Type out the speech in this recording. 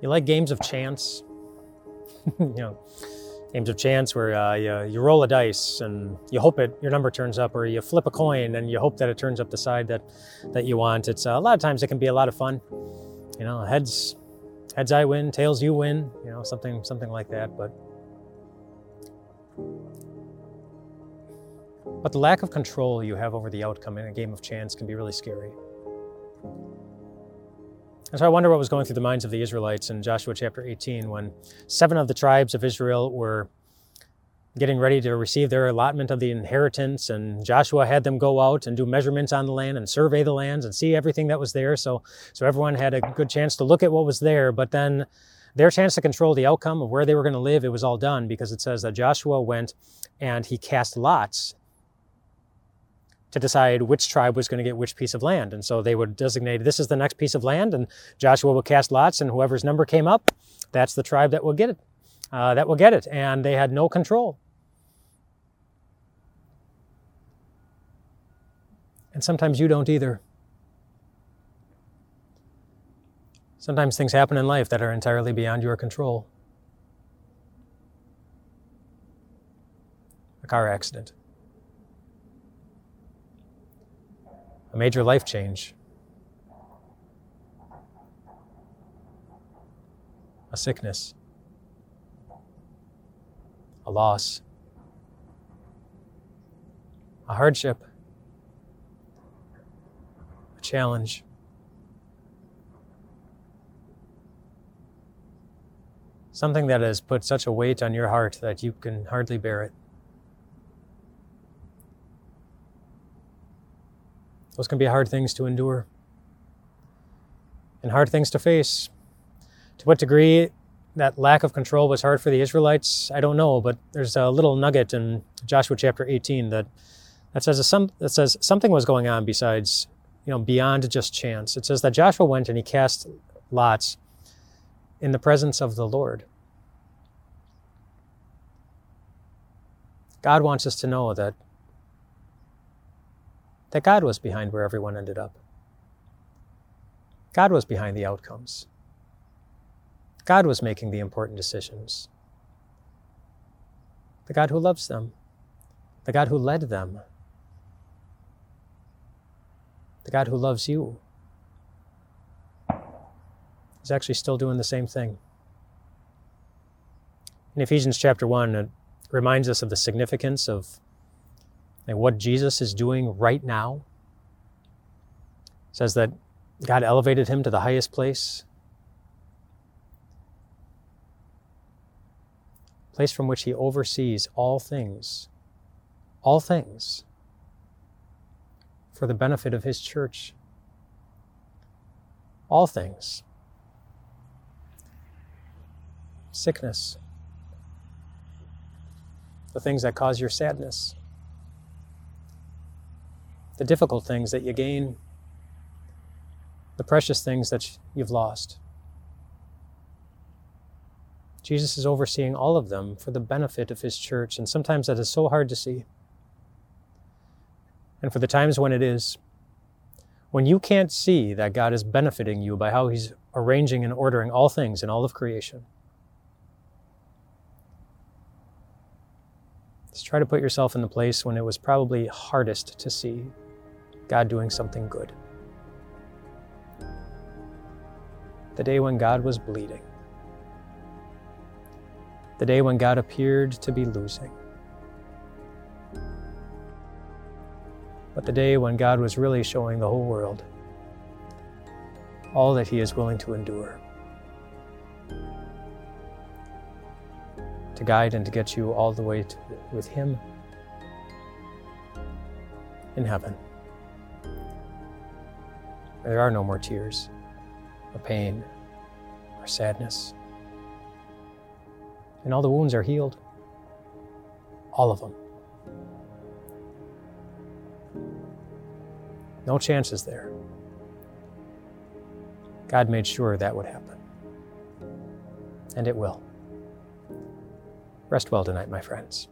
You like games of chance? You know, games of chance where you roll a dice and you hope your number turns up, or you flip a coin and you hope that it turns up the side that you want. It's a lot of times it can be a lot of fun. You know, heads I win, tails you win. You know, something like that. But the lack of control you have over the outcome in a game of chance can be really scary. And so I wonder what was going through the minds of the Israelites in Joshua chapter 18 when 7 of the tribes of Israel were getting ready to receive their allotment of the inheritance, and Joshua had them go out and do measurements on the land and survey the lands and see everything that was there. So everyone had a good chance to look at what was there, but then their chance to control the outcome of where they were going to live, it was all done, because it says that Joshua went and he cast lots to decide which tribe was going to get which piece of land. And so they would designate, this is the next piece of land, and Joshua will cast lots, and whoever's number came up, that's the tribe that will get it. And they had no control. And sometimes you don't either. Sometimes things happen in life that are entirely beyond your control. A car accident. A major life change. A sickness. A loss. A hardship. A challenge. Something that has put such a weight on your heart that you can hardly bear it. Those can be hard things to endure and hard things to face. To what degree that lack of control was hard for the Israelites, I don't know, but there's a little nugget in Joshua chapter 18 that says something was going on besides, you know, beyond just chance. It says that Joshua went and he cast lots in the presence of the Lord. God wants us to know that God was behind where everyone ended up. God was behind the outcomes. God was making the important decisions. The God who loves them. The God who led them. The God who loves you is actually still doing the same thing. In Ephesians chapter 1, it reminds us of the significance of what Jesus is doing right now. It says that God elevated him to the highest place, a place from which he oversees all things, for the benefit of his church. All things. Sickness. The things that cause your sadness. The difficult things that you gain, the precious things that you've lost. Jesus is overseeing all of them for the benefit of his church, and sometimes that is so hard to see. And for the times when it is, when you can't see that God is benefiting you by how he's arranging and ordering all things in all of creation, just try to put yourself in the place when it was probably hardest to see God doing something good. The day when God was bleeding. The day when God appeared to be losing. But the day when God was really showing the whole world all that he is willing to endure, to guide and to get you all the way with him in heaven. There are no more tears, or pain, or sadness. And all the wounds are healed. All of them. No chances there. God made sure that would happen. And it will. Rest well tonight, my friends.